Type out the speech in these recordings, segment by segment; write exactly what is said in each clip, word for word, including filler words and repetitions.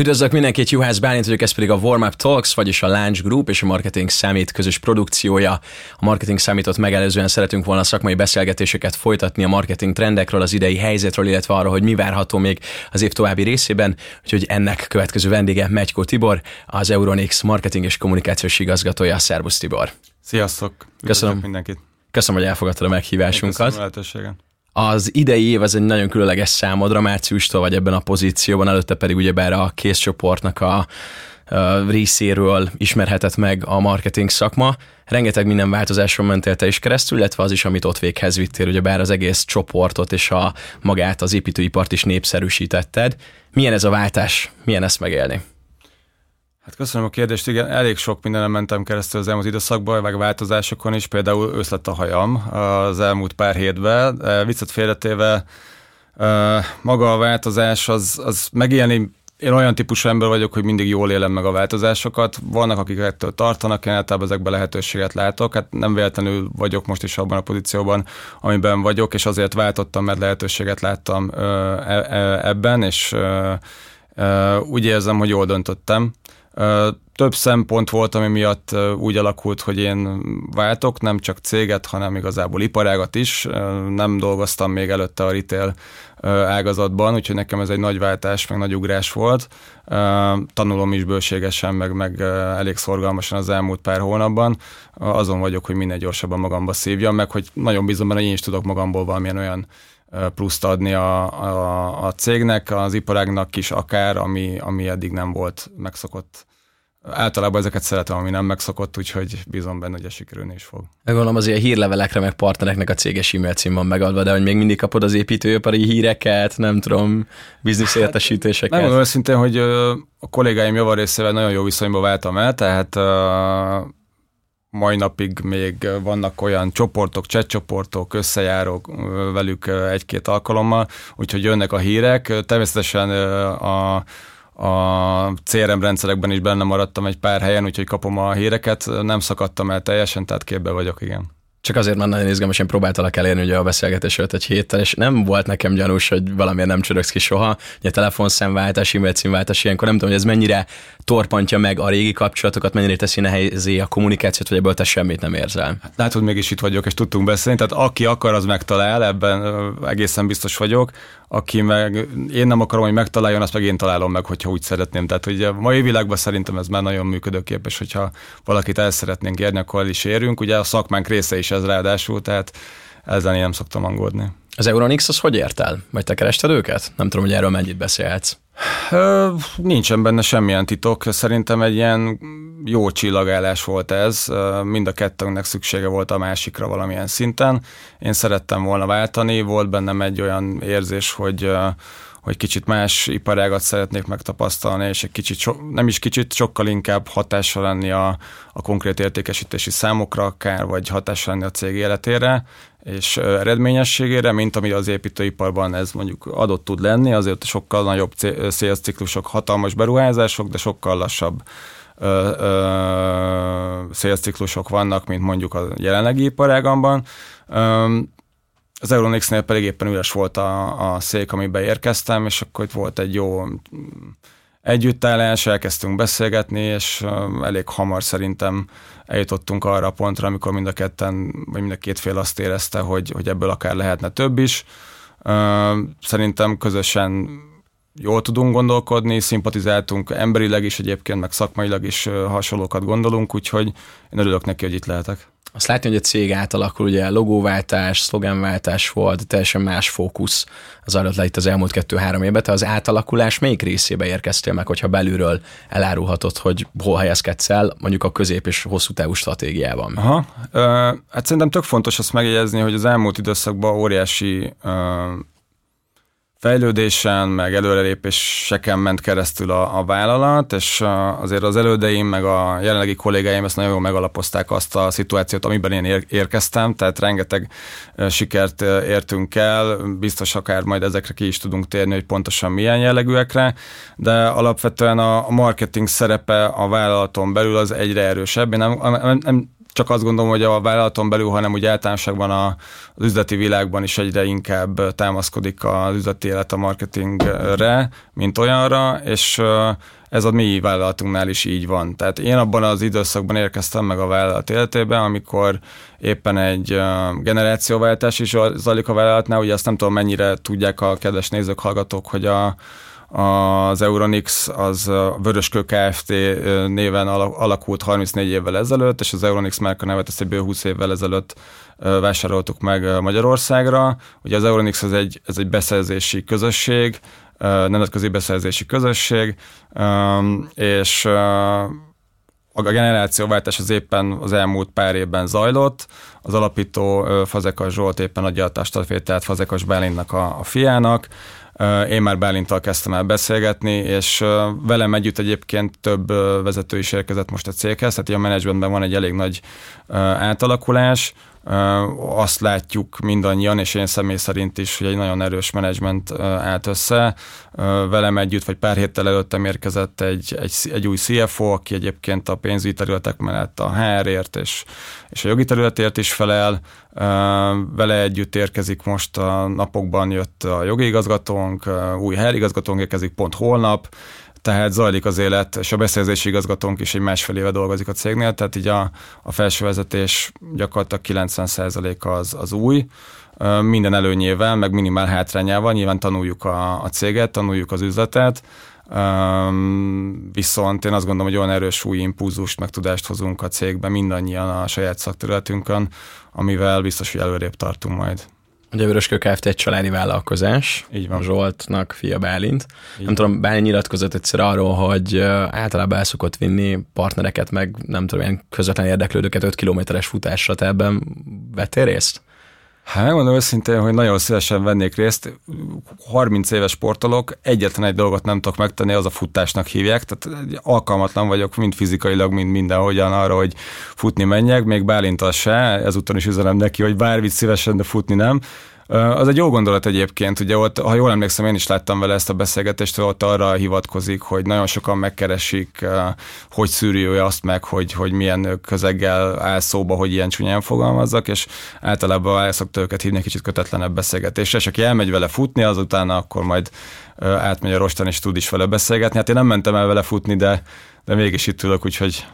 Üdvözlök mindenkit, Juhász Bálint vagyok, ez pedig a Warm Up Talks, vagyis a Lunch Group és a Marketing Summit közös produkciója. A Marketing Summitot megelőzően szeretünk volna szakmai beszélgetéseket folytatni a marketing trendekről, az idei helyzetről, illetve arról, hogy mi várható még az év további részében, úgyhogy ennek következő vendége Metykó Tibor, az Euronics marketing és kommunikációs igazgatója. Szervusz Tibor! Sziasztok! Üdvözlök Köszönöm mindenkit! Köszönöm, hogy elfogadtad a meghívásunkat. Köszönöm a Az idei év az egy nagyon különleges számodra, márciustól vagy ebben a pozícióban, előtte pedig ugyebár a készcsoportnak a, a részéről ismerhetett meg a marketing szakma. Rengeteg minden változáson mentél te is keresztül, illetve az is, amit ott véghez vittél, ugyebár az egész csoportot és a magát, az építőipart is népszerűsítetted. Milyen ez a váltás? Milyen ezt megélni? Hát köszönöm a kérdést, igen, elég sok mindenen mentem keresztül az elmúlt időszakban, meg változásokon is, például ősz lett a hajam az elmúlt pár hétben, viccet félretéve maga a változás, az, az megélni, én olyan típusú ember vagyok, hogy mindig jól élem meg a változásokat, vannak akik ettől tartanak, én általában ezekben lehetőséget látok, hát nem véletlenül vagyok most is abban a pozícióban, amiben vagyok, és azért váltottam, mert lehetőséget láttam ebben, és úgy érzem, hogy jól döntöttem. Több szempont volt, ami miatt úgy alakult, hogy én váltok, nem csak céget, hanem igazából iparágat is. Nem dolgoztam még előtte a retail ágazatban, úgyhogy nekem ez egy nagy váltás, meg nagy ugrás volt. Tanulom is bőségesen, meg, meg elég szorgalmasan az elmúlt pár hónapban. Azon vagyok, hogy minél gyorsabban magamba szívjam, meg hogy nagyon bízom benne, hogy én is tudok magamból valamilyen olyan pluszt adni a, a, a cégnek, az iparágnak is akár, ami, ami eddig nem volt megszokott. Általában ezeket szeretem, ami nem megszokott, úgyhogy bízom benne, hogy ez sikerülni is fog. Gondolom azért a hírlevelekre, meg partnereknek a céges e-mail cím van megadva, de hogy még mindig kapod az építőipari híreket, nem tudom, bizniszértesítéseket. Hát, nem mondom őszintén, hogy a kollégáim javarészével nagyon jó viszonyba váltam el, tehát uh, mai napig még vannak olyan csoportok, chatcsoportok, összejárok velük egy-két alkalommal, úgyhogy jönnek a hírek. Természetesen a, a cé er em rendszerekben is benne maradtam egy pár helyen, úgyhogy kapom a híreket, nem szakadtam el teljesen, tehát képbe vagyok, igen. Csak azért már nagyon izgalmasan próbáltalak elérni ugye a beszélgetés előtt egy héttel, és nem volt nekem gyanús, hogy valamiért nem csöröksz ki soha. Ugye telefonszámváltás, e-mail címváltás, ilyenkor nem tudom, hogy ez mennyire torpantja meg a régi kapcsolatokat, mennyire teszi nehézé a kommunikációt, vagy ebből te semmit nem érzel. Hát látod, mégis itt vagyok, és tudtunk beszélni, tehát aki akar, az megtalál, ebben egészen biztos vagyok. Aki meg én nem akarom, hogy megtaláljon, azt meg én találom meg, hogyha úgy szeretném. Tehát ugye a mai világban szerintem ez már nagyon működőképes, hogyha valakit el szeretnénk érni, akkor el is érünk. Ugye a szakmánk része is ez ráadásul, tehát ezzel én nem szoktam angódni. Az Euronics az hogy ért el? Vagy te kerested őket? Nem tudom, hogy erről mennyit beszélhetsz. Nincsen benne semmilyen titok. Szerintem egy ilyen jó csillagállás volt ez. Mind a kettőnknek szüksége volt a másikra valamilyen szinten. Én szerettem volna váltani. Volt bennem egy olyan érzés, hogy, hogy kicsit más iparágat szeretnék megtapasztalni, és egy kicsit, so, nem is kicsit, sokkal inkább hatással lenni a, a konkrét értékesítési számokra akár, vagy hatással lenni a cég életére és eredményességére, mint ami az építőiparban ez mondjuk adott tud lenni, azért sokkal nagyobb szélszciklusok, hatalmas beruházások, de sokkal lassabb szélszciklusok vannak, mint mondjuk a jelenlegi iparágamban. Az Euronicsnél pedig éppen üres volt a, a szék, amiben érkeztem, és akkor itt volt egy jó együttállás, elkezdtünk beszélgetni, és elég hamar szerintem eljutottunk arra a pontra, amikor mind a ketten, vagy mind a két fél azt érezte, hogy, hogy ebből akár lehetne több is. Szerintem közösen jól tudunk gondolkodni, szimpatizáltunk emberileg is egyébként, meg szakmailag is hasonlókat gondolunk, úgyhogy én örülök neki, hogy itt lehetek. Azt látni, hogy a cég átalakul, ugye logóváltás, szlogenváltás volt, teljesen más fókusz az adott le itt az elmúlt kettő-három évben. Te az átalakulás melyik részébe érkeztél meg, hogyha belülről elárulhatod, hogy hol helyezkedsz el, mondjuk a közép- és hosszú távú stratégiában? Aha, hát szerintem tök fontos azt megjegyezni, hogy az elmúlt időszakban óriási fejlődésen, meg előrelépéseken ment keresztül a, a vállalat, és azért az elődeim, meg a jelenlegi kollégáim ezt nagyon jól megalapozták azt a szituációt, amiben én ér- érkeztem, tehát rengeteg sikert értünk el, biztos akár majd ezekre ki is tudunk térni, hogy pontosan milyen jellegűekre, de alapvetően a, a marketing szerepe a vállalaton belül az egyre erősebb. Én nem, nem, nem csak azt gondolom, hogy a vállalaton belül, hanem úgy általánosságban a, az üzleti világban is egyre inkább támaszkodik az üzleti élet a marketingre, mint olyanra, és ez a mi vállalatunknál is így van. Tehát én abban az időszakban érkeztem meg a vállalat életében, amikor éppen egy generációváltás is zajlik a vállalatnál, ugye azt nem tudom, mennyire tudják a kedves nézők, hallgatók, hogy a az Euronics az Vöröskő Kft. Néven alakult harmincnégy évvel ezelőtt, és az Euronics márka nevet ezt egy bő húsz évvel ezelőtt vásároltuk meg Magyarországra. Ugye az Euronics az egy, ez egy beszerzési közösség, nemzetközi beszerzési közösség, és a generációváltás az éppen az elmúlt pár évben zajlott. Az alapító Fazekas Zsolt éppen adja a testvételt Fazekas Bálintnak a, a fiának. Én már Bálinttal kezdtem el beszélgetni, és velem együtt egyébként több vezető is érkezett most a céghez, tehát a menedzsmentben van egy elég nagy átalakulás. Azt látjuk mindannyian, és én személy szerint is, hogy egy nagyon erős menedzsment állt össze. Velem együtt, vagy pár héttel előttem érkezett egy, egy, egy új cé ef o, aki egyébként a pénzügyi területek mellett a há erért és, és a jogi területért is felel. Vele együtt érkezik most a napokban jött a jogi igazgatónk, új há er igazgatónk érkezik pont holnap, tehát zajlik az élet, és a beszerzési igazgatónk is egy másfél éve dolgozik a cégnél, tehát így a, a felső vezetés gyakorlatilag kilencven százaléka az, az új, minden előnyével, meg minimál hátrányával, nyilván tanuljuk a, a céget, tanuljuk az üzletet, viszont én azt gondolom, hogy olyan erős új impulzust, meg tudást hozunk a cégbe mindannyian a saját szakterületünkön, amivel biztos, hogy előrébb tartunk majd. Ugye a Vöröskő Kft. Egy családi vállalkozás, így van. Zsoltnak fia Bálint. Így nem tudom, Bálint nyilatkozott egyszer arról, hogy általában el szokott vinni partnereket, meg nem tudom, ilyen közvetlen érdeklődőket öt kilométeres futásra, te ebben vettél részt? Hát megmondom őszintén, hogy nagyon szívesen vennék részt. harminc éves sportolok, egyetlen egy dolgot nem tudok megtenni, az a futásnak hívják, tehát alkalmatlan vagyok mind fizikailag, mind mindenhogyan arra, hogy futni menjek, még Bálintal se, ezúton is üzenem neki, hogy bármit szívesen, de futni nem. Az egy jó gondolat egyébként, ugye ott, ha jól emlékszem, én is láttam vele ezt a beszélgetést, hogy ott arra hivatkozik, hogy nagyon sokan megkeresik, hogy szűrjője azt meg, hogy, hogy milyen közeggel áll szóba, hogy ilyen csúnyán fogalmazzak, és általában el szokta őket hívni kicsit kötetlenebb beszélgetésre, és aki elmegy vele futni, azután akkor majd átmegy a rostán, és tud is vele beszélgetni. Hát én nem mentem el vele futni, de, de mégis itt ülök, úgyhogy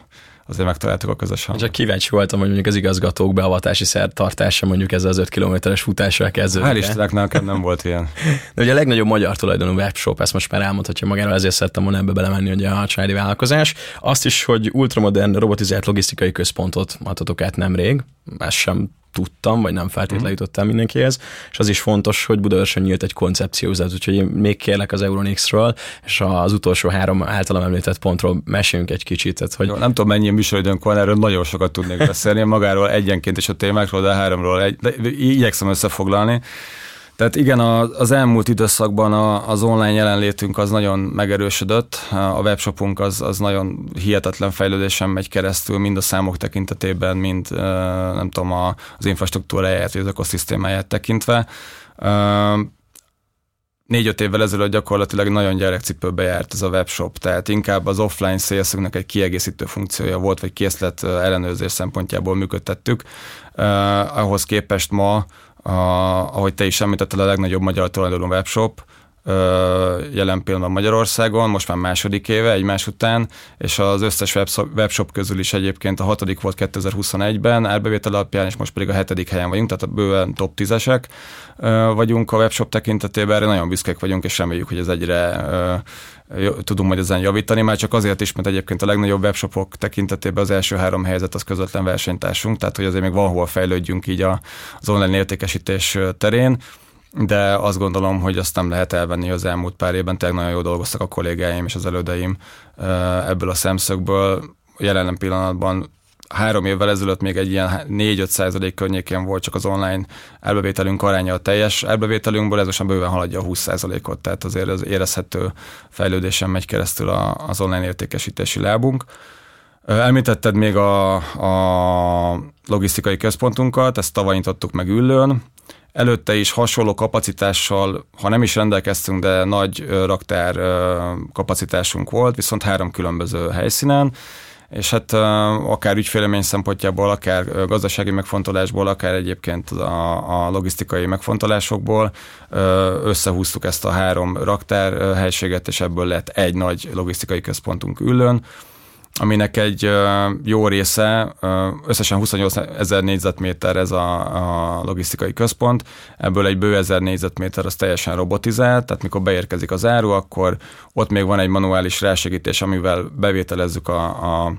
azért megtaláltuk a közös hangot. Csak kíváncsi voltam, hogy mondjuk az igazgatók beavatási szertartása mondjuk ezzel az öt kilométeres futással kezdődik. Hál' Istennek, nekem nem volt ilyen. De ugye a legnagyobb magyar tulajdonú webshop, ezt most már elmondhatja magáról, ezért szerettem volna ebbe belemenni, hogy a családi vállalkozás. Azt is, hogy ultramodern robotizált logisztikai központot adtatok át nemrég, ezt sem tudtam, vagy nem feltétlenül jutottál mindenkihez, és az is fontos, hogy Budaörsön nyílt egy koncepciózat, úgyhogy én még kérlek az Euronixről, és az utolsó három általam említett pontról meséljünk egy kicsit. Tehát, hogy... Jó, nem tudom, mennyi műsoridőnk van, erről nagyon sokat tudnék beszélni, magáról egyenként és a témákról, de háromról egy, de igyekszem összefoglalni. Tehát igen, az elmúlt időszakban az online jelenlétünk az nagyon megerősödött, a webshopunk az, az nagyon hihetetlen fejlődésen megy keresztül, mind a számok tekintetében, mind nem tudom, az infrastruktúráját, vagy az ökoszisztémáját tekintve. Négy-öt évvel ezelőtt gyakorlatilag nagyon gyerekcipőbe járt ez a webshop, tehát inkább az offline sales-ünknek egy kiegészítő funkciója volt, vagy készlet ellenőrzés szempontjából működtettük. Ahhoz képest ma, A, ahogy te is említetted, a legnagyobb magyar tulajdonú webshop jelen pillanatban Magyarországon, most már második éve, egymás után, és az összes webshop közül is egyébként a hatodik volt kétezer-huszonegyben árbevétel alapján, és most pedig a hetedik helyen vagyunk, tehát bőven top tízesek vagyunk a webshop tekintetében, erre nagyon büszkék vagyunk, és reméljük, hogy ez egyre tudunk majd ezen javítani, már csak azért is, mert egyébként a legnagyobb webshopok tekintetében az első három helyzet az közvetlen versenytársunk, tehát hogy azért még van hol fejlődjünk így az online értékesítés terén, de azt gondolom, hogy azt nem lehet elvenni, az elmúlt pár évben tényleg nagyon jól dolgoztak a kollégáim és az elődeim ebből a szemszögből. Jelen pillanatban három évvel ezelőtt még egy ilyen négy-öt százalék környékén volt csak az online árbevételünk aránya a teljes árbevételünkből, ez most már bőven haladja a húsz százalékot, tehát azért az érezhető fejlődésen megy keresztül az online értékesítési lábunk. Említetted még a, a logisztikai központunkat, ezt tavaly nyitottuk meg Üllőn. Előtte is hasonló kapacitással, ha nem is rendelkeztünk, de nagy raktár kapacitásunk volt, viszont három különböző helyszínen, és hát akár ügyfélemény szempontjából, akár gazdasági megfontolásból, akár egyébként a, a logisztikai megfontolásokból összehúztuk ezt a három raktár helységet, és ebből lett egy nagy logisztikai központunk Üllőn, aminek egy jó része, összesen huszonnyolcezer négyzetméter ez a, a logisztikai központ, ebből egy bő ezer négyzetméter az teljesen robotizált, tehát mikor beérkezik az áru, akkor ott még van egy manuális rásegítés, amivel bevételezzük a, a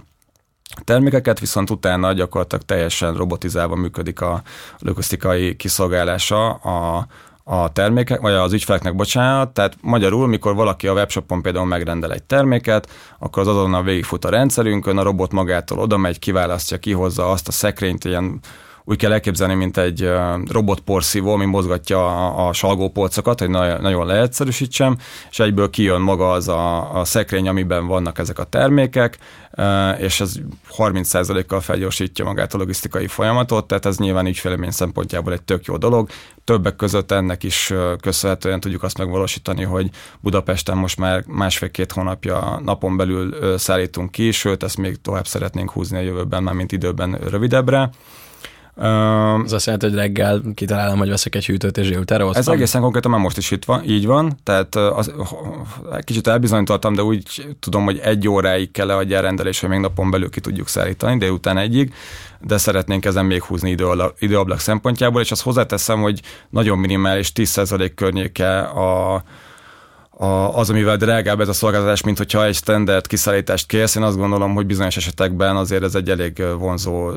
termékeket, viszont utána gyakorlatilag teljesen robotizálva működik a logisztikai kiszolgálása a a termékek, vagy az ügyfeleknek, bocsánat, tehát magyarul, mikor valaki a webshopon például megrendel egy terméket, akkor az azonnal végigfut a rendszerünkön, a robot magától oda megy, kiválasztja, kihozza azt a szekrényt, ilyen úgy kell elképzelni, mint egy robotporszívó, ami mozgatja a, a salgópolcokat, hogy na, nagyon leegyszerűsítsem, és egyből kijön maga az a, a szekrény, amiben vannak ezek a termékek, és ez harminc százalékkal felgyorsítja magát a logisztikai folyamatot, tehát ez nyilván ügyfélemény szempontjából egy tök jó dolog. Többek között ennek is köszönhetően tudjuk azt megvalósítani, hogy Budapesten most már másfél-két hónapja napon belül szállítunk ki, sőt, ezt még tovább szeretnénk húzni a jövőben, már mint időben rövidebbre. Ez azt jelenti, hogy reggel kitalálom, hogy veszek egy hűtőt, és délutánra hoztam. Ez egészen konkrétan már most is itt van, így van, tehát az, kicsit elbizonyítottam, de úgy tudom, hogy egy óráig kell leadni a rendelés, hogy még napon belül ki tudjuk szállítani, délután egyig, de szeretnénk ezen még húzni időablak szempontjából, és azt hozzáteszem, hogy nagyon minimális, tíz százalék környéke a az, amivel drágább ez a szolgáltatás, mint hogyha egy standard kiszállítást kérsz. Én azt gondolom, hogy bizonyos esetekben azért ez egy elég vonzó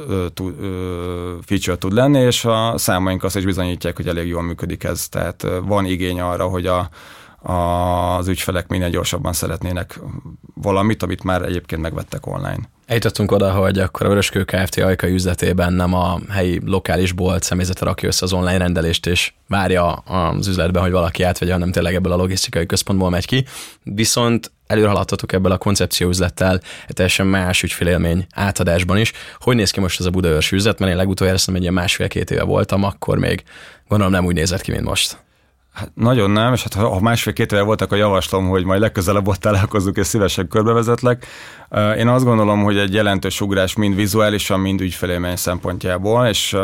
feature tud lenni, és a számaink azt is bizonyítják, hogy elég jól működik ez. Tehát van igény arra, hogy a, a, az ügyfelek minél gyorsabban szeretnének valamit, amit már egyébként megvettek online. Eljutottunk oda, hogy akkor a Vöröskő Kft. Ajkai üzletében nem a helyi lokális bolt személyzete rakja össze az online rendelést, és várja az üzletben, hogy valaki átvegye, hanem tényleg ebből a logisztikai központból megy ki. Viszont előrehaladtatok ebből a koncepcióüzlettel teljesen más ügyfélélmény átadásban is. Hogy néz ki most ez a budaörsi üzlet? Mert én legutoljára azt mondom, hogy ilyen másfél-két éve voltam, akkor még gondolom nem úgy nézett ki, mint most. Hát nagyon nem, és hát ha másfél-két éve voltak, akkor javaslom, hogy majd legközelebb ott találkozzunk, és szívesen körbevezetlek. Én azt gondolom, hogy egy jelentős ugrás mind vizuálisan, mind ügyfelélmény szempontjából, és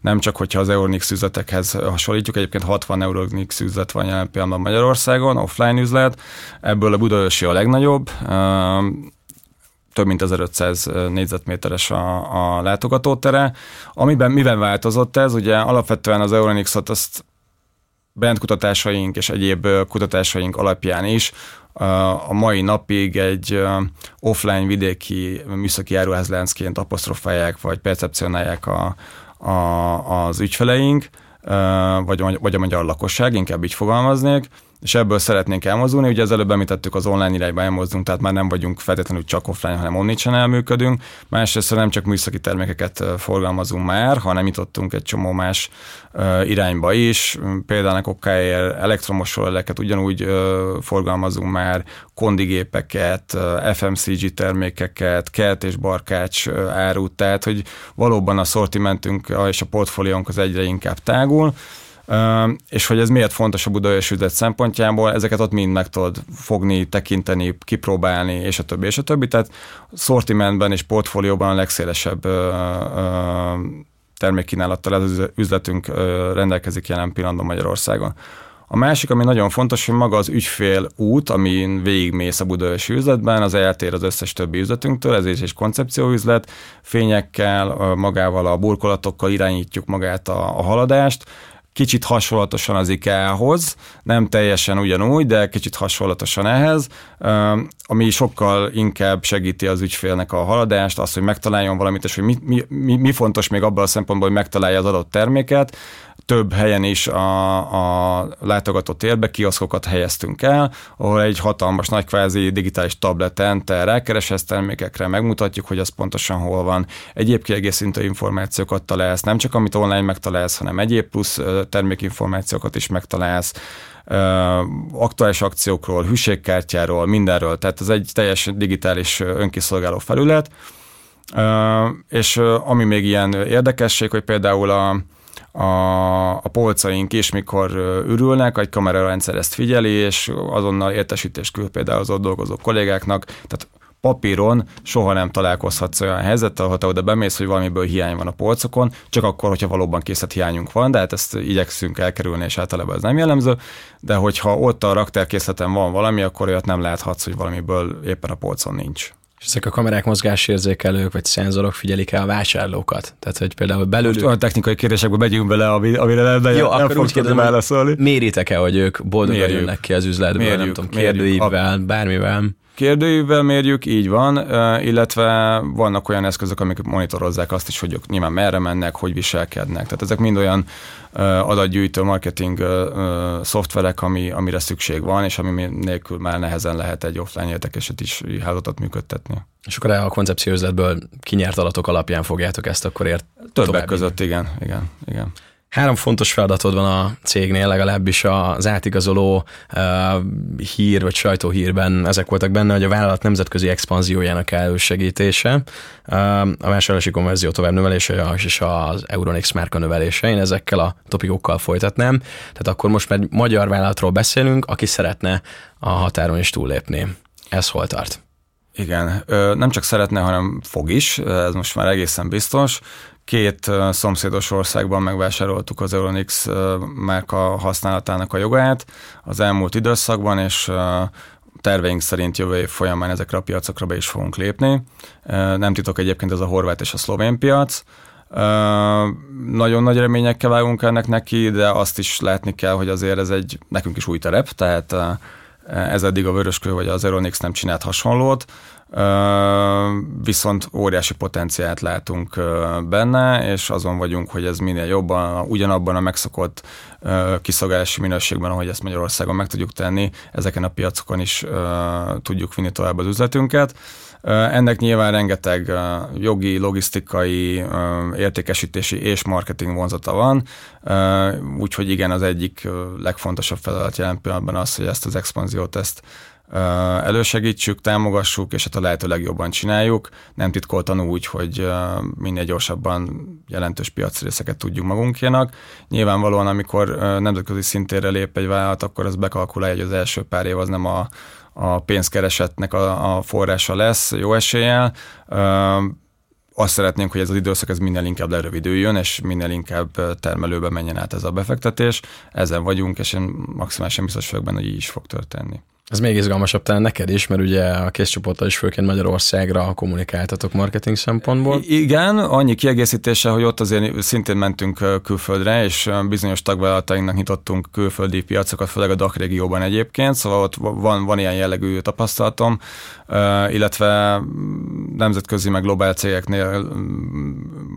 nem csak, hogyha az Euronics üzletekhez hasonlítjuk, egyébként hatvan Euronics üzlet van jelen pillanatban Magyarországon, offline üzlet, ebből a budaörsi a legnagyobb, több mint ezerötszáz négyzetméteres a, a látogatótere. Amiben miben változott ez? Ugye alapvetően az Euronics-ot azt brandkutatásaink és egyéb kutatásaink alapján is a mai napig egy offline vidéki műszaki áruházláncként apostrofálják vagy percepcionálják a, a, az ügyfeleink, vagy, vagy a magyar lakosság, inkább így fogalmaznék, és ebből szeretnénk elmozdulni. Ugye az előbb említettük, az online irányba elmozdulunk, tehát már nem vagyunk feltétlenül csak offline, hanem omnichannel működünk. Másrészt nem csak műszaki termékeket forgalmazunk már, hanem nyitottunk egy csomó más irányba is. Például akár elektromos soroleleket ugyanúgy forgalmazunk már, kondigépeket, ef em cé gé termékeket, kelt és barkács árut, tehát hogy valóban a szortimentünk és a portfóliónk az egyre inkább tágul. Uh, és hogy ez miért fontos a budaörsi üzlet szempontjából, ezeket ott mind meg tudod fogni, tekinteni, kipróbálni, és a többi, és a többi. Tehát szortimentben és portfólióban a legszélesebb uh, uh, termékkínálattal az üzletünk uh, rendelkezik jelen pillanatban Magyarországon. A másik, ami nagyon fontos, hogy maga az ügyfél út, amin végigmész a budaörsi üzletben, az eltér az összes többi üzletünktől, ez is egy koncepcióüzlet, fényekkel, magával a burkolatokkal irányítjuk magát a, a haladást, kicsit hasonlatosan az IKEA-hoz, nem teljesen ugyanúgy, de kicsit hasonlatosan ehhez, ami sokkal inkább segíti az ügyfélnek a haladást, azt, hogy megtaláljon valamit, és hogy mi, mi, mi fontos még abban a szempontból, hogy megtalálja az adott terméket. Több helyen is a, a látogató térbe kioszkokat helyeztünk el, ahol egy hatalmas nagy kvázi digitális tableten te rákeresesz termékekre, megmutatjuk, hogy az pontosan hol van. Egyéb kiegészítő információkat találsz, nem csak amit online megtalálsz, hanem egyéb plusz termékinformációkat is megtalálsz, aktuális akciókról, hűségkártyáról, mindenről, tehát ez egy teljes digitális önkiszolgáló felület. És ami még ilyen érdekesség, hogy például a A, a polcaink is, mikor ürülnek, egy kamerarendszer ezt figyeli, és azonnal értesítést küld például az ott dolgozó kollégáknak, tehát papíron soha nem találkozhatsz olyan helyzettel, ha te oda bemész, hogy valamiből hiány van a polcokon, csak akkor, hogyha valóban készlet hiányunk van, de hát ezt igyekszünk elkerülni, és általában ez nem jellemző, de hogyha ott a raktárkészleten van valami, akkor olyat nem láthatsz, hogy valamiből éppen a polcon nincs. És ezek a kamerák mozgásérzékelők, vagy szenzorok figyelik el a vásárlókat? Tehát, hogy például belülük... Most olyan technikai kérdésekbe megyünk bele, amire nem, nem, jó, nem akkor fogsz tudni válaszolni. Méritek-e, hogy ők boldogan jönnek ki az üzletből, mérjük, nem tudom, kérdőívvel, bármivel? Kérdőívvel mérjük, így van, illetve vannak olyan eszközök, amik monitorozzák azt is, hogy ők nyilván merre mennek, hogy viselkednek. Tehát ezek mind olyan adatgyűjtő marketing szoftverek, ami, amire szükség van, és ami nélkül már nehezen lehet egy offline értekeset is hálózatot működtetni. És akkor a koncepció üzletből kinyert adatok alapján fogjátok ezt akkor ért Többek tovább között, igen, igen, igen. Három fontos feladatod van a cégnél, legalábbis az átigazoló uh, hír vagy sajtóhírben ezek voltak benne, hogy a vállalat nemzetközi expanziójának elősegítése, uh, a vásárlási konverzió tovább növelése és az Euronics márka növelése. Én ezekkel a topikokkal folytatnám. Tehát akkor most már magyar vállalatról beszélünk, aki szeretne a határon is túllépni. Ez hol tart? Igen, nem csak szeretne, hanem fog is, ez most már egészen biztos. Két szomszédos országban megvásároltuk az Euronics márka használatának a jogát az elmúlt időszakban, és terveink szerint jövő év folyamán ezekre a piacokra be is fogunk lépni. Nem titok egyébként ez a horvát és a szlovén piac. Nagyon nagy reményekkel vágunk ennek neki, de azt is látni kell, hogy azért ez egy nekünk is új terep, tehát ez eddig a Vöröskő vagy az Euronics nem csinált hasonlót, viszont óriási potenciált látunk benne, és azon vagyunk, hogy ez minél jobban, ugyanabban a megszokott kiszolgálási minőségben, ahogy ezt Magyarországon meg tudjuk tenni, ezeken a piacokon is tudjuk vinni tovább az üzletünket. Ennek nyilván rengeteg jogi, logisztikai, értékesítési és marketing vonzata van, úgyhogy igen, az egyik legfontosabb feladat jelen pillanatban az, hogy ezt az expanziót ezt elősegítsük, támogassuk, és hát a lehető legjobban csináljuk. Nem titkoltan úgy, hogy minél gyorsabban jelentős piacrészeket tudjuk magunkénak. Nyilvánvalóan, amikor nemzetközi szintére lép egy vállalat, akkor az bekalkulálja, hogy az első pár év az nem a, a pénzkeresetnek a, a forrása lesz, jó eséllyel. Azt szeretnénk, hogy ez az időszak ez minél inkább lerövidüljön, és minél inkább termelőbe menjen át ez a befektetés. Ezen vagyunk, és én maximálisan biztos vagyok benne, hogy így is fog történni. Ez még izgalmasabb talán neked is, mert ugye a készcsoporttal is főként Magyarországra kommunikáltatok marketing szempontból. Igen, annyi kiegészítése, hogy ott azért szintén mentünk külföldre, és bizonyos tagvállalatainknak nyitottunk külföldi piacokat, főleg a dé á cé régióban egyébként, szóval ott van, van ilyen jellegű tapasztalatom, illetve nemzetközi meg globál cégeknél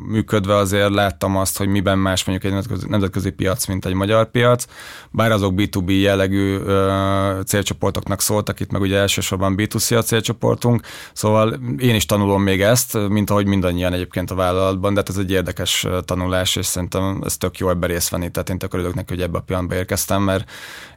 működve azért láttam azt, hogy miben más mondjuk egy nemzetközi piac, mint egy magyar piac, bár azok bé kettő bé jellegű célcsoportok szóltak, itt meg ugye elsősorban bé kettő cé a célcsoportunk, szóval én is tanulom még ezt, mint ahogy mindannyian egyébként a vállalatban, de ez egy érdekes tanulás, és szerintem ez tök jó ebben részt venni, tehát én tök örülök neki, hogy ebbe a pillanatba érkeztem, mert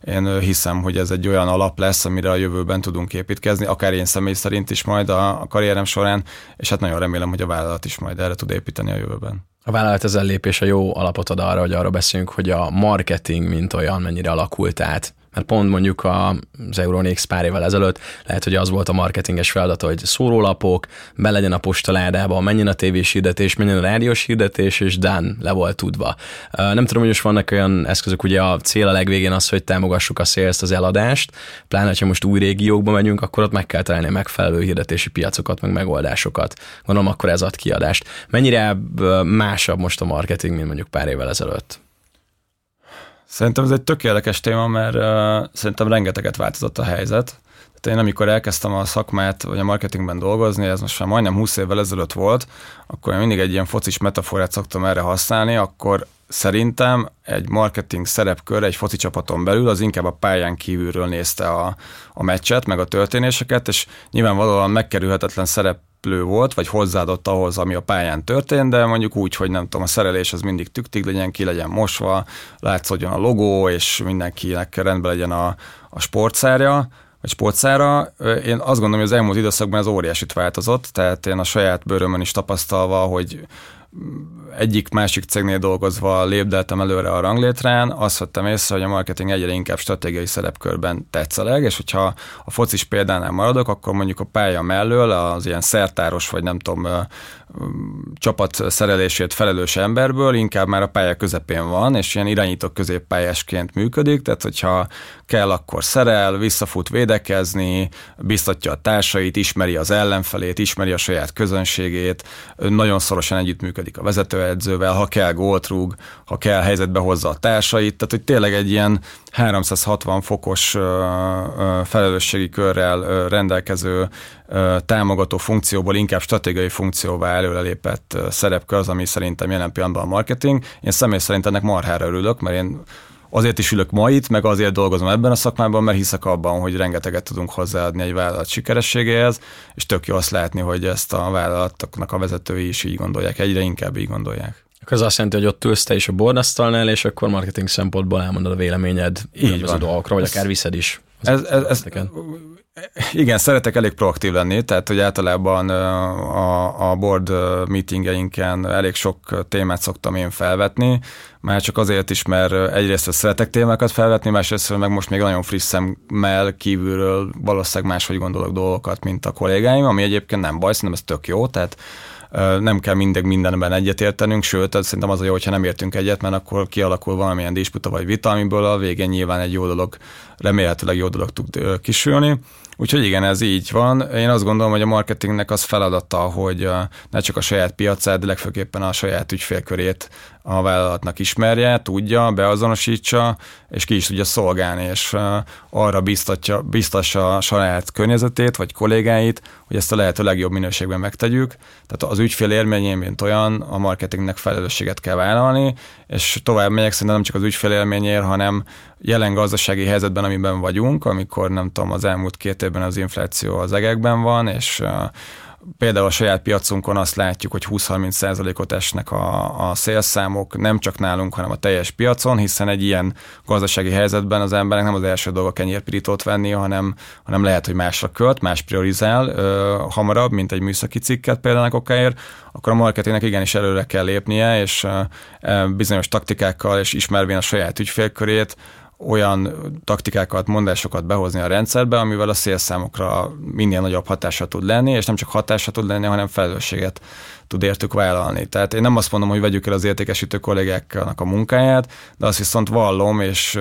én hiszem, hogy ez egy olyan alap lesz, amire a jövőben tudunk építkezni, akár én személy szerint is majd a karrierem során, és hát nagyon remélem, hogy a vállalat is majd erre tud építeni a jövőben. A vállalat ezen lépése jó alapot ad arra, hogy arra beszélünk, hogy a marketing mint olyan mennyire alakult át. Mert pont mondjuk az Euronics pár évvel ezelőtt lehet, hogy az volt a marketinges feladat, hogy szórólapok, be legyen a postaládába, menjen a tévés hirdetés, menjen a rádiós hirdetés, és done, le volt tudva. Nem tudom, hogy most vannak olyan eszközök, ugye a cél a legvégén az, hogy támogassuk a sales, az eladást, pláne, ha most új régiókba megyünk, akkor ott meg kell találni a megfelelő hirdetési piacokat, meg megoldásokat. Gondolom, akkor ez ad kiadást. Mennyire másabb most a marketing, mint mondjuk pár évvel ezelőtt? Szerintem ez egy tök érdekes téma, mert uh, szerintem rengeteget változott a helyzet. Tehát én amikor elkezdtem a szakmát, vagy a marketingben dolgozni, ez most már majdnem húsz évvel ezelőtt volt, akkor én mindig egy ilyen focis metaforát szoktam erre használni, akkor szerintem egy marketing szerepkör egy foci csapaton belül az inkább a pályán kívülről nézte a, a meccset, meg a történéseket, és nyilvánvalóan megkerülhetetlen szerep volt, vagy hozzáadott ahhoz, ami a pályán történt, de mondjuk úgy, hogy nem tudom, a szerelés az mindig tüktig legyen, ki legyen mosva, látszódjon a logó, és mindenkinek rendben legyen a, a sportszárja, vagy sportszára. Én azt gondolom, hogy az elmúlt időszakban ez óriásit változott, tehát én a saját bőrömön is tapasztalva, hogy egyik-másik cégnél dolgozva lépdeltem előre a ranglétrán, azt vettem észre, hogy a marketing egyre inkább stratégiai szerepkörben tetszeleg, és hogyha a focis példánál maradok, akkor mondjuk a pálya mellől az ilyen szertáros, vagy nem tudom, csapat szerelését felelős emberből inkább már a pálya közepén van, és ilyen irányító középpályásként működik, tehát hogyha kell, akkor szerel, visszafut védekezni, biztatja a társait, ismeri az ellenfelét, ismeri a saját közönségét, nagyon szorosan együttműködik a vezetőedzővel, ha kell gólt rúg, ha kell helyzetbe hozza a társait, tehát hogy tényleg egy ilyen háromszázhatvan fokos felelősségi körrel rendelkező támogató funkcióból inkább stratégiai funkcióvá előrelépett szerepkör az, ami szerintem jelen pillanatban a marketing. Én személy szerint ennek marhára örülök, mert én azért is ülök ma itt, meg azért dolgozom ebben a szakmában, mert hiszek abban, hogy rengeteget tudunk hozzáadni egy vállalat sikerességéhez, és tök jó azt látni, hogy ezt a vállalatoknak a vezetői is így gondolják, egyre inkább így gondolják. Akkor az azt jelenti, hogy ott ülsz te is a boardasztalnál, és akkor marketing szempontból elmondod a véleményed az a dolgokra, vagy ez, akár viszed is. Ez, ez, ez, igen, szeretek elég proaktív lenni, tehát hogy általában a, a board meetingeinken elég sok témát szoktam én felvetni, már csak azért is, mert egyrészt szeretek témákat felvetni, másrészt meg most még nagyon friss szemmel kívülről valószínűleg máshogy gondolok dolgokat, mint a kollégáim, ami egyébként nem baj, szerintem ez tök jó, tehát nem kell mindig mindenben egyetértenünk, sőt, szerintem az a jó, hogyha nem értünk egyet, mert akkor kialakul valamilyen disputa vagy vita, amiből a végén nyilván egy jó dolog, remélhetőleg jó dolog tud kisülni. Úgyhogy igen, ez így van. Én azt gondolom, hogy a marketingnek az feladata, hogy ne csak a saját piacát, de legfőképpen a saját ügyfélkörét a vállalatnak ismerje, tudja, beazonosítsa, és ki is tudja szolgálni, és arra biztatja, biztassa a saját környezetét, vagy kollégáit, hogy ezt a lehető legjobb minőségben megtegyük. Tehát az ügyfél élményén, mint olyan, a marketingnek felelősséget kell vállalni, és tovább megyek szerintem nem csak az ügyfél élményért, hanem jelen gazdasági helyzetben, amiben vagyunk, amikor nem tudom, az elmúlt két évben az infláció az egekben van, és például a saját piacunkon azt látjuk, hogy húsz-harminc százalékot esnek a, a szélszámok, nem csak nálunk, hanem a teljes piacon, hiszen egy ilyen gazdasági helyzetben az emberek nem az első dolga kenyérpirítót venni, hanem, hanem lehet, hogy másra költ, más priorizál ö, hamarabb, mint egy műszaki cikket például okáért, akkor a marketingnek igenis előre kell lépnie, és ö, bizonyos taktikákkal és ismervén a saját ügyfélkörét, olyan taktikákat, mondásokat behozni a rendszerbe, amivel a szélszámokra minél nagyobb hatása tud lenni, és nem csak hatása tud lenni, hanem felelősséget tud értük vállalni. Tehát én nem azt mondom, hogy vegyük el az értékesítő kollégáknak a munkáját, de azt viszont vallom, és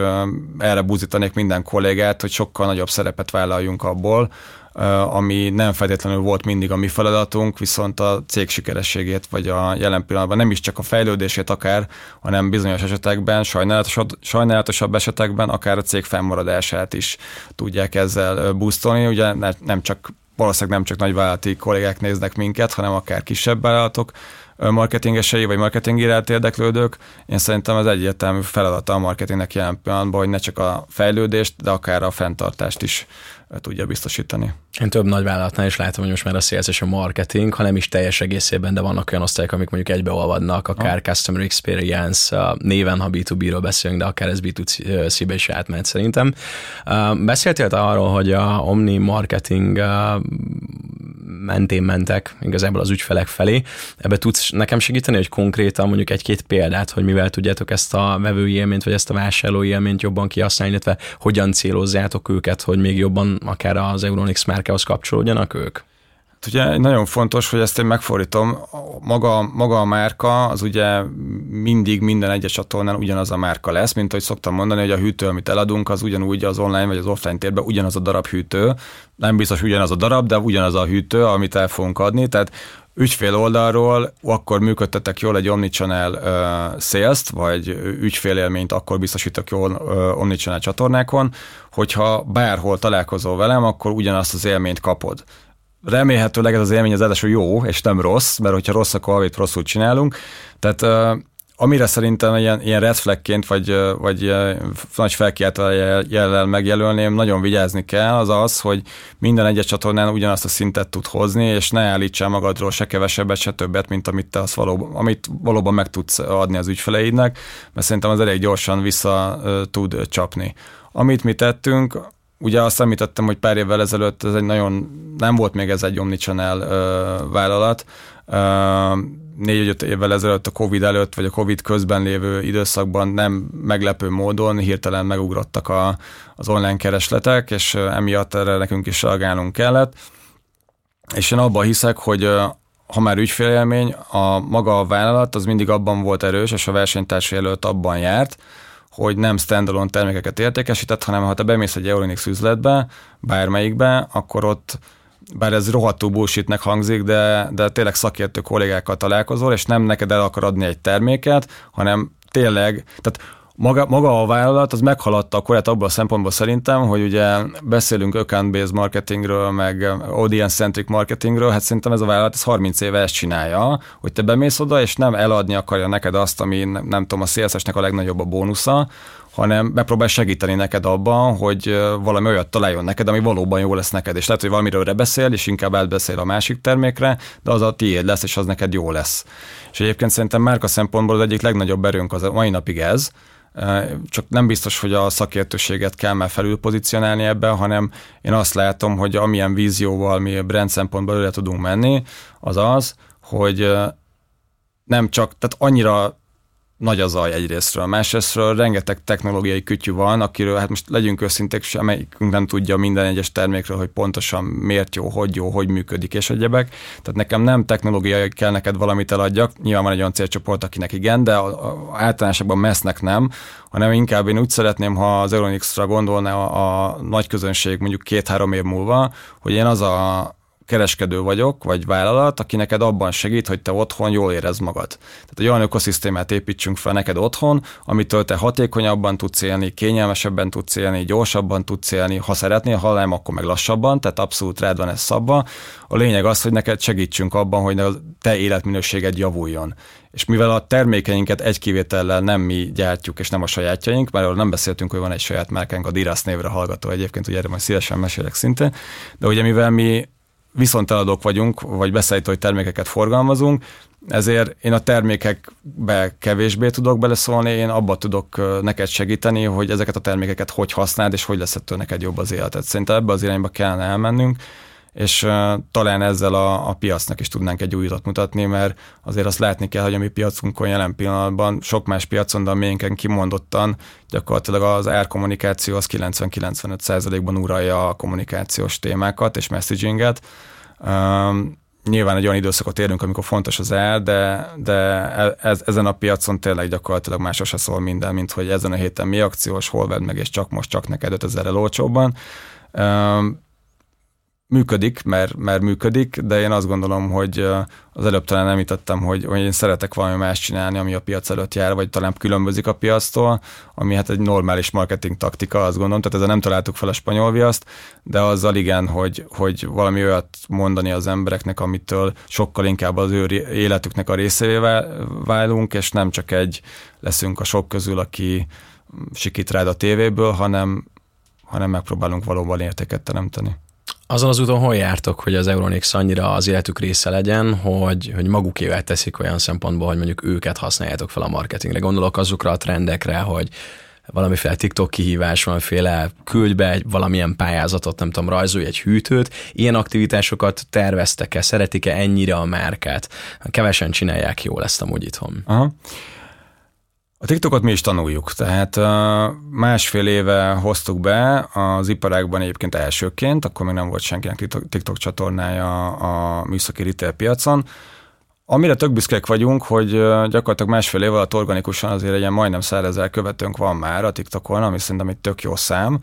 erre búzítanék minden kollégát, hogy sokkal nagyobb szerepet vállaljunk abból, ami nem feltétlenül volt mindig a mi feladatunk, viszont a cég sikerességét, vagy a jelen pillanatban nem is csak a fejlődését akár, hanem bizonyos esetekben, sajnálatos, sajnálatosabb esetekben akár a cég fennmaradását is tudják ezzel boostolni. Ugye nem csak, valószínűleg nem csak nagyvállalati kollégák néznek minket, hanem akár kisebb vállalatok marketingesei, vagy marketing iránt érdeklődők. Én szerintem az egyértelmű feladata a marketingnek jelen pillanatban, hogy ne csak a fejlődést, de akár a fenntartást is tudja biztosítani. Én több nagyvállalatnál is látom, hogy most már a sales és a marketing, ha nem is teljes egészében, de vannak olyan osztályok, amik mondjuk egybeolvadnak, akár ah. Customer Experience néven, ha bé kettő bé-ről beszélünk, de akár ez bé kettő cé-be is átmehet szerintem. Beszéltél arról, hogy a Omni marketing mentén mentek igazából az ügyfelek felé. Ebbe tudsz nekem segíteni, hogy konkrétan mondjuk egy-két példát, hogy mivel tudjátok ezt a vevői élményt, vagy ezt a vásárlói élményt jobban kihasználni, illetve hogyan célozzátok őket, hogy még jobban akár az Euronics márkához kapcsolódjanak ők? Ugye nagyon fontos, hogy ezt én megfordítom, maga, maga a márka az ugye mindig minden egyes csatornán ugyanaz a márka lesz, mint ahogy szoktam mondani, hogy a hűtő, amit eladunk, az ugyanúgy az online vagy az offline térben ugyanaz a darab hűtő, nem biztos ugyanaz a darab, de ugyanaz a hűtő, amit el fogunk adni, tehát ügyfél oldalról akkor működtetek jól egy omnichannel uh, sales-t, vagy ügyfélélményt akkor biztosítok jól uh, omnichannel csatornákon, hogyha bárhol találkozol velem, akkor ugyanazt az élményt kapod. Remélhetőleg ez az élmény az első jó, és nem rossz, mert hogyha rossz, akkor valamit rosszul csinálunk. Tehát uh, amire szerintem ilyen, ilyen red flagként, vagy, vagy uh, nagy felkiáltó jellel megjelölném, nagyon vigyázni kell, az az, hogy minden egyes csatornán ugyanazt a szintet tud hozni, és ne állítsál magadról se kevesebbet, se többet, mint amit, te azt valóban, amit valóban meg tudsz adni az ügyfeleidnek, mert szerintem az elég gyorsan vissza uh, tud csapni. Amit mi tettünk, ugye azt említettem, hogy pár évvel ezelőtt ez egy nagyon, nem volt még ez egy omnichannel vállalat, ö, négy-öt évvel ezelőtt a Covid előtt, vagy a Covid közben lévő időszakban nem meglepő módon hirtelen megugrottak a, az online keresletek, és emiatt erre nekünk is reagálnunk kellett. És én abban hiszek, hogy ha már ügyfélélmény, a maga a vállalat az mindig abban volt erős, és a versenytárs előtt abban járt, hogy nem standalone termékeket értékesített, hanem ha te bemész egy Euronics üzletbe, bármelyikbe, akkor ott, bár ez rohadtul bullshitnek hangzik, de, de tényleg szakértő kollégákkal találkozol, és nem neked el akar adni egy terméket, hanem tényleg, tehát maga, maga a vállalat az meghaladta a korát abban a szempontból szerintem, hogy ugye beszélünk account-based marketingről, meg audience-centric marketingről, hát szerintem ez a vállalat ez harminc éve ezt csinálja, hogy te bemész oda, és nem eladni akarja neked azt, ami nem, nem tudom, a szélszesnek a legnagyobb a bónusza, hanem megpróbál segíteni neked abban, hogy valami olyat találjon neked, ami valóban jó lesz neked, és lehet, hogy valamiről beszél, és inkább átbeszél a másik termékre, de az a tiéd lesz, és az neked jó lesz. És egyébként szerintem márka szempontból az egyik legnagyobb erőnk az a mai napig ez, csak nem biztos, hogy a szakértőséget kell már felülpozicionálni ebben, hanem én azt látom, hogy amilyen vízióval mi brand szempontból előre tudunk menni, az az, hogy nem csak, tehát annyira nagy az zaj egyrésztről, másrésztről rengeteg technológiai kütyű van, akiről, hát most legyünk őszinték, amelyikünk nem tudja minden egyes termékről, hogy pontosan miért jó, hogy jó, hogy működik, és egyebek. Tehát nekem nem technológiai kell neked valamit eladjak, nyilván van egy olyan célcsoport, akinek igen, de általánosabban mesznek nem, hanem inkább én úgy szeretném, ha az Euronics-ra gondolná a, a nagy közönség mondjuk két-három év múlva, hogy én az a kereskedő vagyok, vagy vállalat, aki neked abban segít, hogy te otthon jól érezd magad. Tehát egy olyan ökoszisztémát építsünk fel neked otthon, amitől te hatékonyabban tudsz élni, kényelmesebben tudsz élni, gyorsabban tudsz élni, ha szeretnél, ha nem, akkor meg lassabban, tehát abszolút rád van ez szabva. A lényeg az, hogy neked segítsünk abban, hogy a te életminőséged javuljon. És mivel a termékeinket egy kivétellel nem mi gyártjuk, és nem a sajátjaink, mert nem beszéltünk, hogy van egy saját márkánk, a Dyras névre hallgató egyébként, ugye erre majd szívesen mesélek szinte, de ugye mivel mi viszonteladók vagyunk, vagy beszállítói termékeket forgalmazunk, ezért én a termékekbe kevésbé tudok beleszólni, én abba tudok neked segíteni, hogy ezeket a termékeket hogy használd, és hogy lesz ettől neked jobb az életed. Szerintem ebbe az irányba kellene elmennünk, és uh, talán ezzel a, a piacnak is tudnánk egy új utat mutatni, mert azért azt látni kell, hogy a mi piacunkon jelen pillanatban, sok más piacon, de a miénken kimondottan gyakorlatilag az árkommunikáció az kilencven-kilencvenöt százalékban uralja a kommunikációs témákat és messaginget. Um, Nyilván egy olyan időszakot érünk, amikor fontos az ár, de, de ez, ezen a piacon tényleg gyakorlatilag másra se szól minden, mint hogy ezen a héten mi akciós, hol vedd meg, és csak most csak neked ötezerrel olcsóbban. Um, Működik, mert, mert működik, de én azt gondolom, hogy az előbb talán említettem, hogy, hogy én szeretek valami más csinálni, ami a piac előtt jár, vagy talán különbözik a piactól, ami hát egy normális marketing taktika, azt gondolom, tehát ezzel nem találtuk fel a spanyol viaszt, de azzal igen, hogy, hogy valami olyat mondani az embereknek, amitől sokkal inkább az ő életüknek a részévé válunk, és nem csak egy leszünk a sok közül, aki sikít rád a tévéből, hanem, hanem megpróbálunk valóban értéket teremteni. Azon az úton hol jártok, hogy az Euronics annyira az életük része legyen, hogy, hogy magukével teszik olyan szempontból, hogy mondjuk őket használjátok fel a marketingre. Gondolok azokra a trendekre, hogy valamiféle TikTok kihívás, valamiféle küldj be egy, valamilyen pályázatot, nem tudom, rajzolj egy hűtőt. Ilyen aktivitásokat terveztek-e, szeretik-e ennyire a márkát? Kevesen csinálják jól ezt amúgy itthon. Aha. A TikTokot mi is tanuljuk, tehát másfél éve hoztuk be az iparágban egyébként elsőként, akkor még nem volt senkinek TikTok csatornája a műszaki retail piacon. Amire tök büszkék vagyunk, hogy gyakorlatilag másfél év alatt organikusan azért egy ilyen majdnem százezer követőnk van már a TikTokon, ami szerintem egy tök jó szám.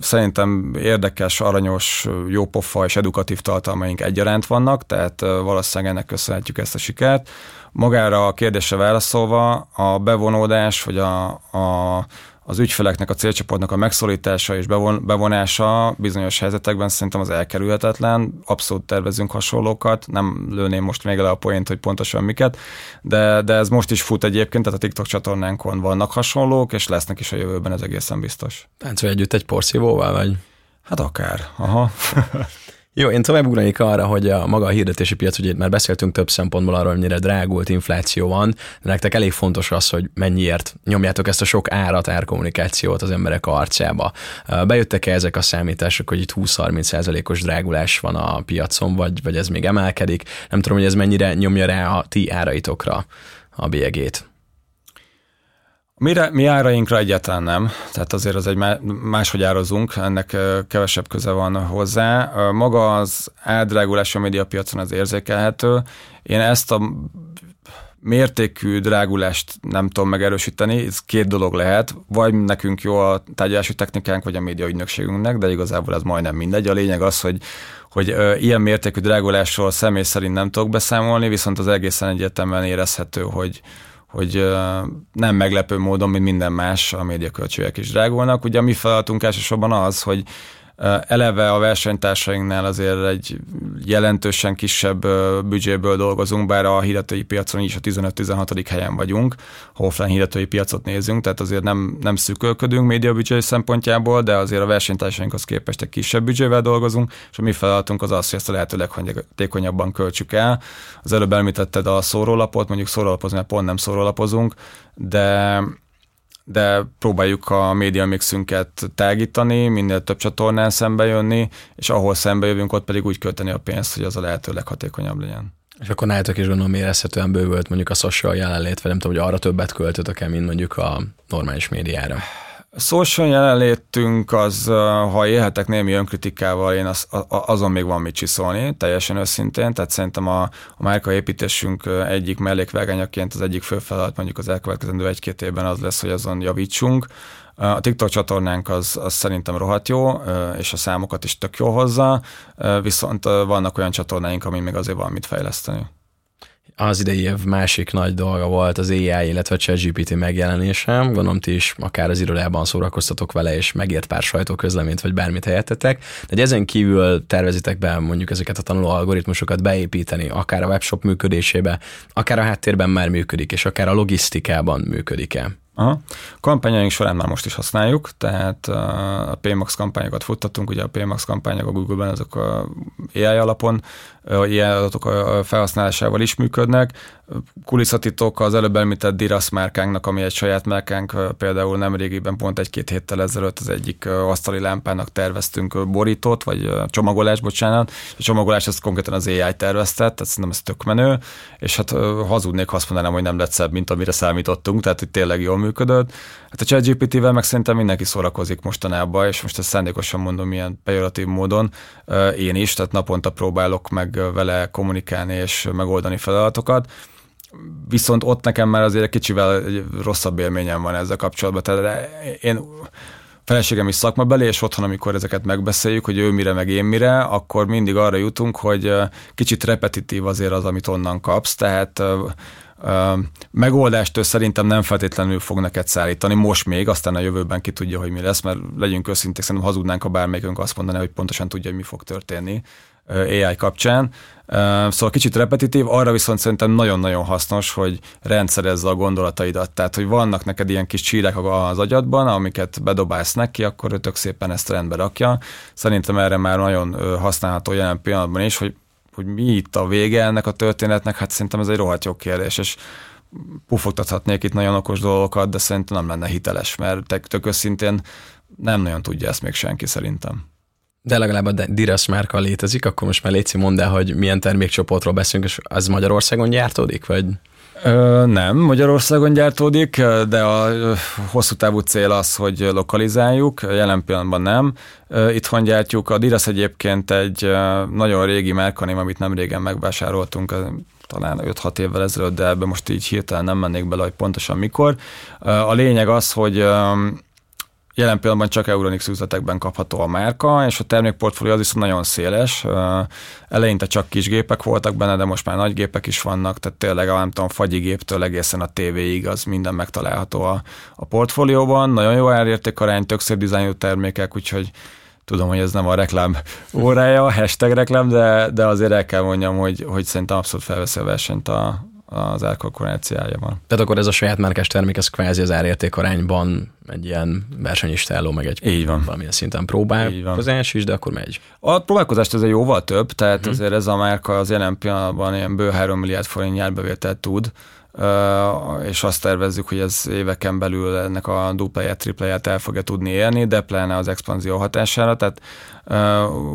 Szerintem érdekes, aranyos, jópofa és edukatív tartalmaink egyaránt vannak, tehát valószínűleg ennek köszönhetjük ezt a sikert. Magára a kérdésre válaszolva, a bevonódás, vagy a, a, az ügyfeleknek, a célcsoportnak a megszólítása és bevon, bevonása bizonyos helyzetekben szerintem az elkerülhetetlen. Abszolút tervezünk hasonlókat, nem lőném most még le a poént, hogy pontosan miket, de, de ez most is fut egyébként, tehát a TikTok csatornánkon vannak hasonlók, és lesznek is a jövőben, ez egészen biztos. Táncolj együtt egy porszívóval, vagy? Hát akár, aha. Jó, én tovább ugranék arra, hogy a maga a hirdetési piac, ugye már beszéltünk több szempontból arról, hogy mennyire drágult, infláció van, de nektek elég fontos az, hogy mennyiért nyomjátok ezt a sok árat, árkommunikációt az emberek arcába. Bejöttek-e ezek a számítások, hogy itt húsz-harminc százalékos drágulás van a piacon, vagy, vagy ez még emelkedik? Nem tudom, hogy ez mennyire nyomja rá a ti áraitokra a bélyegét. Mire, mi árainkra egyáltalán nem, tehát azért az egy máshogy árazunk, ennek kevesebb köze van hozzá. Maga az áldrágulás a médiapiacon az érzékelhető. Én ezt a mértékű drágulást nem tudom megerősíteni, ez két dolog lehet, vagy nekünk jó a tárgyalási technikánk, vagy a médiaügynökségünknek, de igazából ez majdnem mindegy. A lényeg az, hogy hogy ilyen mértékű drágulásról személy szerint nem tudok beszámolni, viszont az egészen egyértelműen érezhető, hogy hogy nem meglepő módon, mint minden más, a médiaköltségek is drágulnak. Ugye a mi feladatunk elsősorban az, hogy eleve a versenytársainknál azért egy jelentősen kisebb büdzséből dolgozunk, bár a hirdetői piacon is a tizenöt-tizenhatodik helyen vagyunk, ha offline hirdetői piacot nézünk, tehát azért nem, nem szűkölködünk médiabüdzsé szempontjából, de azért a versenytársainkhoz képest egy kisebb büdzsével dolgozunk, és a mi feladatunk az az, hogy ezt a lehető leghatékonyabban költsük el. Az előbb említetted a szórólapot, mondjuk szórólapozni, mert pont nem szórólapozunk, de... de próbáljuk a média mixünket tágítani, minél több csatornán szembe jönni, és ahol szembe jövünk, ott pedig úgy költeni a pénzt, hogy az a lehető leghatékonyabb legyen. És akkor nálatok is gondolom érezhetően bővölt mondjuk a social jelenlét, vagy nem tudom, hogy arra többet költötök-e, mint mondjuk a normális médiára. A social jelenlétünk az, ha élhetek némi önkritikával, én az, azon még van mit csiszolni, teljesen őszintén, tehát szerintem a, a márkaépítésünk egyik mellékvágányaként az egyik fő feladat mondjuk az elkövetkezendő egy-két évben az lesz, hogy azon javítsunk. A TikTok csatornánk az, az szerintem rohadt jó, és a számokat is tök jól hozza, viszont vannak olyan csatornáink, ami még azért van mit fejleszteni. Az idei év másik nagy dolga volt az á i, illetve a ChatGPT megjelenése. Gondolom, ti is akár az irodában szórakoztatok vele, és megért pár sajtóközleményt, vagy bármit helyettetek. De ezen kívül tervezitek be mondjuk ezeket a tanuló algoritmusokat beépíteni, akár a webshop működésébe, akár a háttérben már működik, és akár a logisztikában működik-e? Aha. Kampányaink során már most is használjuk, tehát a Pmax kampányokat futtatunk, ugye a Pmax kampányok a Google-ben azok a á i alapon, ilyen adatok felhasználásával is működnek. Kulisszatitok az előbb említett Dyras márkánknak, ami egy saját márkánk, például nemrégiben pont egy-két héttel ezelőtt az egyik asztali lámpának terveztünk borítót, vagy csomagolás, bocsánat. A csomagolás ezt konkrétan az á i terveztet, tehát szerintem ez tök menő, és hát hazudnék, ha azt mondanám, hogy nem lett szebb, mint amire számítottunk, tehát itt tényleg jól működött. Hát a ChatGPT-vel meg szerintem mindenki szórakozik mostanában, és most ezt szándékosan mondom ilyen pejoratív módon, én is, tehát naponta próbálok meg vele kommunikálni és megoldani feladatokat. Viszont ott nekem már azért kicsivel rosszabb élményem van ezzel kapcsolatban. Tehát én feleségem is szakmabeli, és otthon, amikor ezeket megbeszéljük, hogy ő mire, meg én mire, akkor mindig arra jutunk, hogy kicsit repetitív azért az, amit onnan kapsz, tehát megoldástól szerintem nem feltétlenül fog neked szállítani, most még, aztán a jövőben ki tudja, hogy mi lesz, mert legyünk őszinték, szerintem hazudnánk, ha bármelyikünk azt mondaná, hogy pontosan tudja, hogy mi fog történni á i kapcsán. Szóval kicsit repetitív, arra viszont szerintem nagyon-nagyon hasznos, hogy rendszerezze a gondolataidat. Tehát, hogy vannak neked ilyen kis csírek az agyadban, amiket bedobálsz neki, akkor ő tök szépen ezt rendbe rakja. Szerintem erre már nagyon használható jelen pillanatban is, hogy hogy mi itt a vége ennek a történetnek, hát szerintem ez egy rohadt jó kérdés, és pufogtathatnék itt nagyon okos dolgokat, de szerintem nem lenne hiteles, mert tök őszintén nem nagyon tudja ezt még senki szerintem. De legalább a Dyras márka létezik, akkor most már Léci, mondd el, hogy milyen termékcsoportról beszélünk, és az Magyarországon gyártódik, vagy... Ö, nem, Magyarországon gyártódik, de a hosszú távú cél az, hogy lokalizáljuk, jelen pillanatban nem. Itthon gyártjuk, a Dyras egyébként egy nagyon régi márkaném, amit nem régen megvásároltunk, talán öt-hat évvel ezelőtt, de ebbe most így hirtelen nem mennék bele, hogy pontosan mikor. A lényeg az, hogy jelen pillanatban csak Euronics üzletekben kapható a márka, és a termékportfólió az viszont nagyon széles. Eleinte csak kis gépek voltak benne, de most már nagy gépek is vannak, tehát tényleg a nem tudom, fagyigéptől egészen a tévéig az minden megtalálható a, a portfólióban. Nagyon jó árértékarány, tök szép dizájnú termékek, úgyhogy tudom, hogy ez nem a reklám órája, hashtag reklám, de, de azért el kell mondjam, hogy, hogy szerintem abszolút felveszi a versenyt a, az árkorrelációja van. Tehát akkor ez a saját márkás termék, ez kvázi az árérték arányban egy ilyen versenyistálló, meg egy így van. Valamilyen szinten próbálkozás is, de akkor megy. A próbálkozást ez egy jóval több, tehát uh-huh. azért ez a márka az jelen pillanatban ilyen bő három milliárd forint nyárbevételt tud, és azt tervezzük, hogy ez éveken belül ennek a dupláját, tripláját el fogja tudni érni, de pláne az expanzió hatására, tehát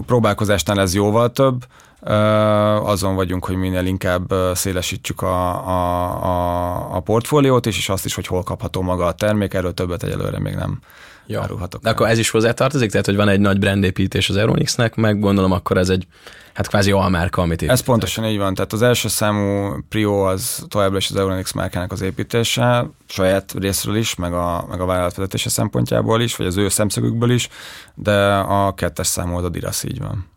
próbálkozásnál ez jóval több, azon vagyunk, hogy minél inkább szélesítsük a, a, a, a portfóliót, és, és azt is, hogy hol kapható maga a termék, erről többet egyelőre még nem ja. árulhatok. De el. Akkor ez is hozzátartozik, tehát hogy van egy nagy brandépítés az Euronicsnek, meg gondolom akkor ez egy hát kvázi almárka, amit építek. Ez pontosan így van, tehát az első számú prio az továbbra is az Euronics márkának az építése, saját részről is, meg a, meg a vállalatvezetése szempontjából is, vagy az ő szemszögükből is, de a kettes számú az a Dyras, így van.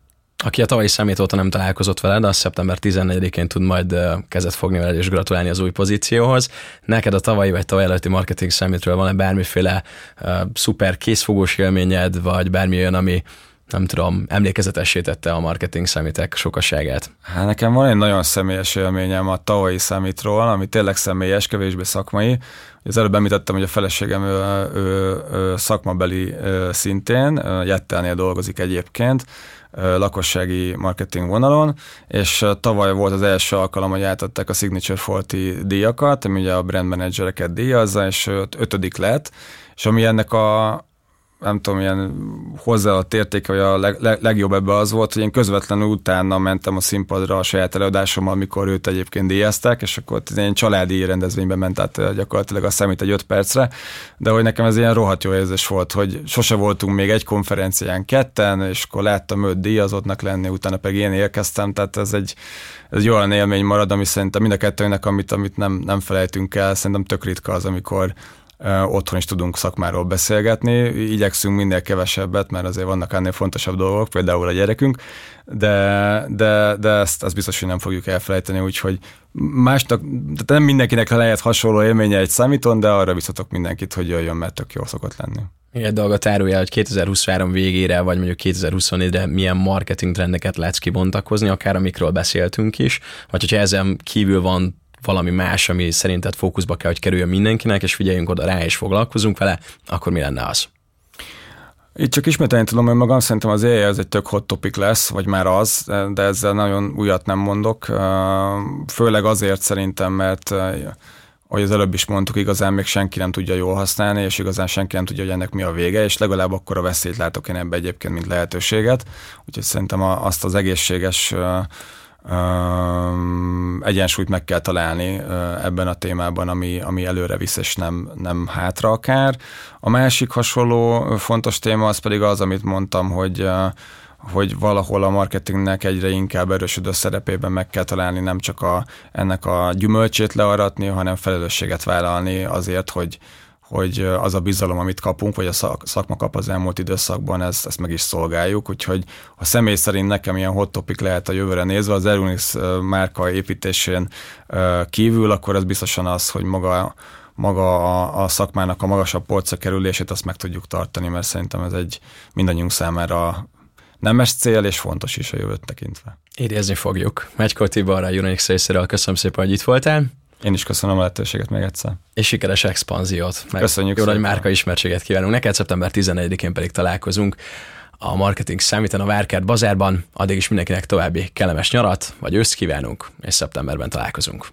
Aki a tavalyi Summit óta nem találkozott veled, az szeptember tizennegyedikén tud majd kezet fogni veled és gratulálni az új pozícióhoz. Neked a tavalyi vagy tavaly előtti Marketing Summitről van-e bármiféle uh, szuper készfogós élményed, vagy bármi olyan, ami nem tudom, emlékezetessé tette a Marketing Summitek sokaságát? Hát nekem van egy nagyon személyes élményem a tavalyi Summitról, ami tényleg személyes, kevésbé szakmai. Az előbb említettem, hogy a feleségem ő, ő, ő szakmabeli szintén, Jettelnél dolgozik egyébként, lakossági marketing vonalon, és tavaly volt az első alkalom, hogy átadták a Signature Folti díjakat, ami ugye a brand managereket díjazza, és ötödik lett, és ami ennek a nem tudom, ilyen hozzáadott értéke, vagy a leg, leg, legjobb ebbe az volt, hogy én közvetlenül utána mentem a színpadra a saját előadásommal, amikor őt egyébként díjazták, és akkor én családi rendezvényben ment át gyakorlatilag a Summit egy öt percre, de hogy nekem ez ilyen rohadt jó érzés volt, hogy sose voltunk még egy konferencián ketten, és akkor láttam őt díjazottnak lenni, utána pedig én érkeztem, tehát ez egy, ez egy olyan élmény marad, ami szerintem mind a kettőnknek, amit, amit nem, nem felejtünk el, szerintem tök ritka az, amikor otthon is tudunk szakmáról beszélgetni, igyekszünk minél kevesebbet, mert azért vannak ennél fontosabb dolgok, például a gyerekünk, de, de, de ezt, ezt biztos, hogy nem fogjuk elfelejteni, úgyhogy másnak, tehát nem mindenkinek lehet hasonló élménye egy Summiton, de arra biztatok mindenkit, hogy jöjjön, mert tök jól szokott lenni. Egy dolgot árulja, hogy kétezer-huszonhárom végére, vagy mondjuk kétezer-huszonnégyre milyen marketing trendeket látsz kibontakozni, akár amikről beszéltünk is, vagy hogyha ezen kívül van valami más, ami szerinted fókuszba kell, hogy kerüljön mindenkinek, és figyeljünk oda rá, és foglalkozunk vele, akkor mi lenne az? Itt csak ismételni tudom, hogy magam szerintem az éjjel ez egy tök hot topic lesz, vagy már az, de ezzel nagyon újat nem mondok. Főleg azért szerintem, mert ahogy az előbb is mondtuk, igazán még senki nem tudja jól használni, és igazán senki nem tudja, hogy ennek mi a vége, és legalább akkor a veszélyt látok én ebbe egyébként, mint lehetőséget. Úgyhogy szerintem azt az egészséges Um, egyensúlyt meg kell találni uh, ebben a témában, ami, ami előre visz, és nem, nem hátra akár. A másik hasonló fontos téma az pedig az, amit mondtam, hogy uh, hogy valahol a marketingnek egyre inkább erősödő szerepében meg kell találni nem csak a, ennek a gyümölcsét learatni, hanem felelősséget vállalni azért, hogy hogy az a bizalom, amit kapunk, vagy a szak, szakma kap az elmúlt időszakban, ezt, ezt meg is szolgáljuk, úgyhogy a személy szerint nekem ilyen hot topic lehet a jövőre nézve, az Euronics márka építésén kívül, akkor ez biztosan az, hogy maga, maga a, a szakmának a magasabb polcra kerülését, azt meg tudjuk tartani, mert szerintem ez egy mindannyiunk számára nemes cél, és fontos is a jövőt tekintve. Idézni fogjuk. Metykó Tibor, a Euronics részéről, köszönöm szépen, hogy itt voltál. Én is köszönöm a lehetőséget még egyszer. És sikeres expanziót. Meg köszönjük szépen. Jó nagy márka ismertséget kívánunk neked. szeptember tizennegyedikén pedig találkozunk a Marketing Summiten a Várkert Bazárban. Addig is mindenkinek további kellemes nyarat, vagy őszt kívánunk, és szeptemberben találkozunk.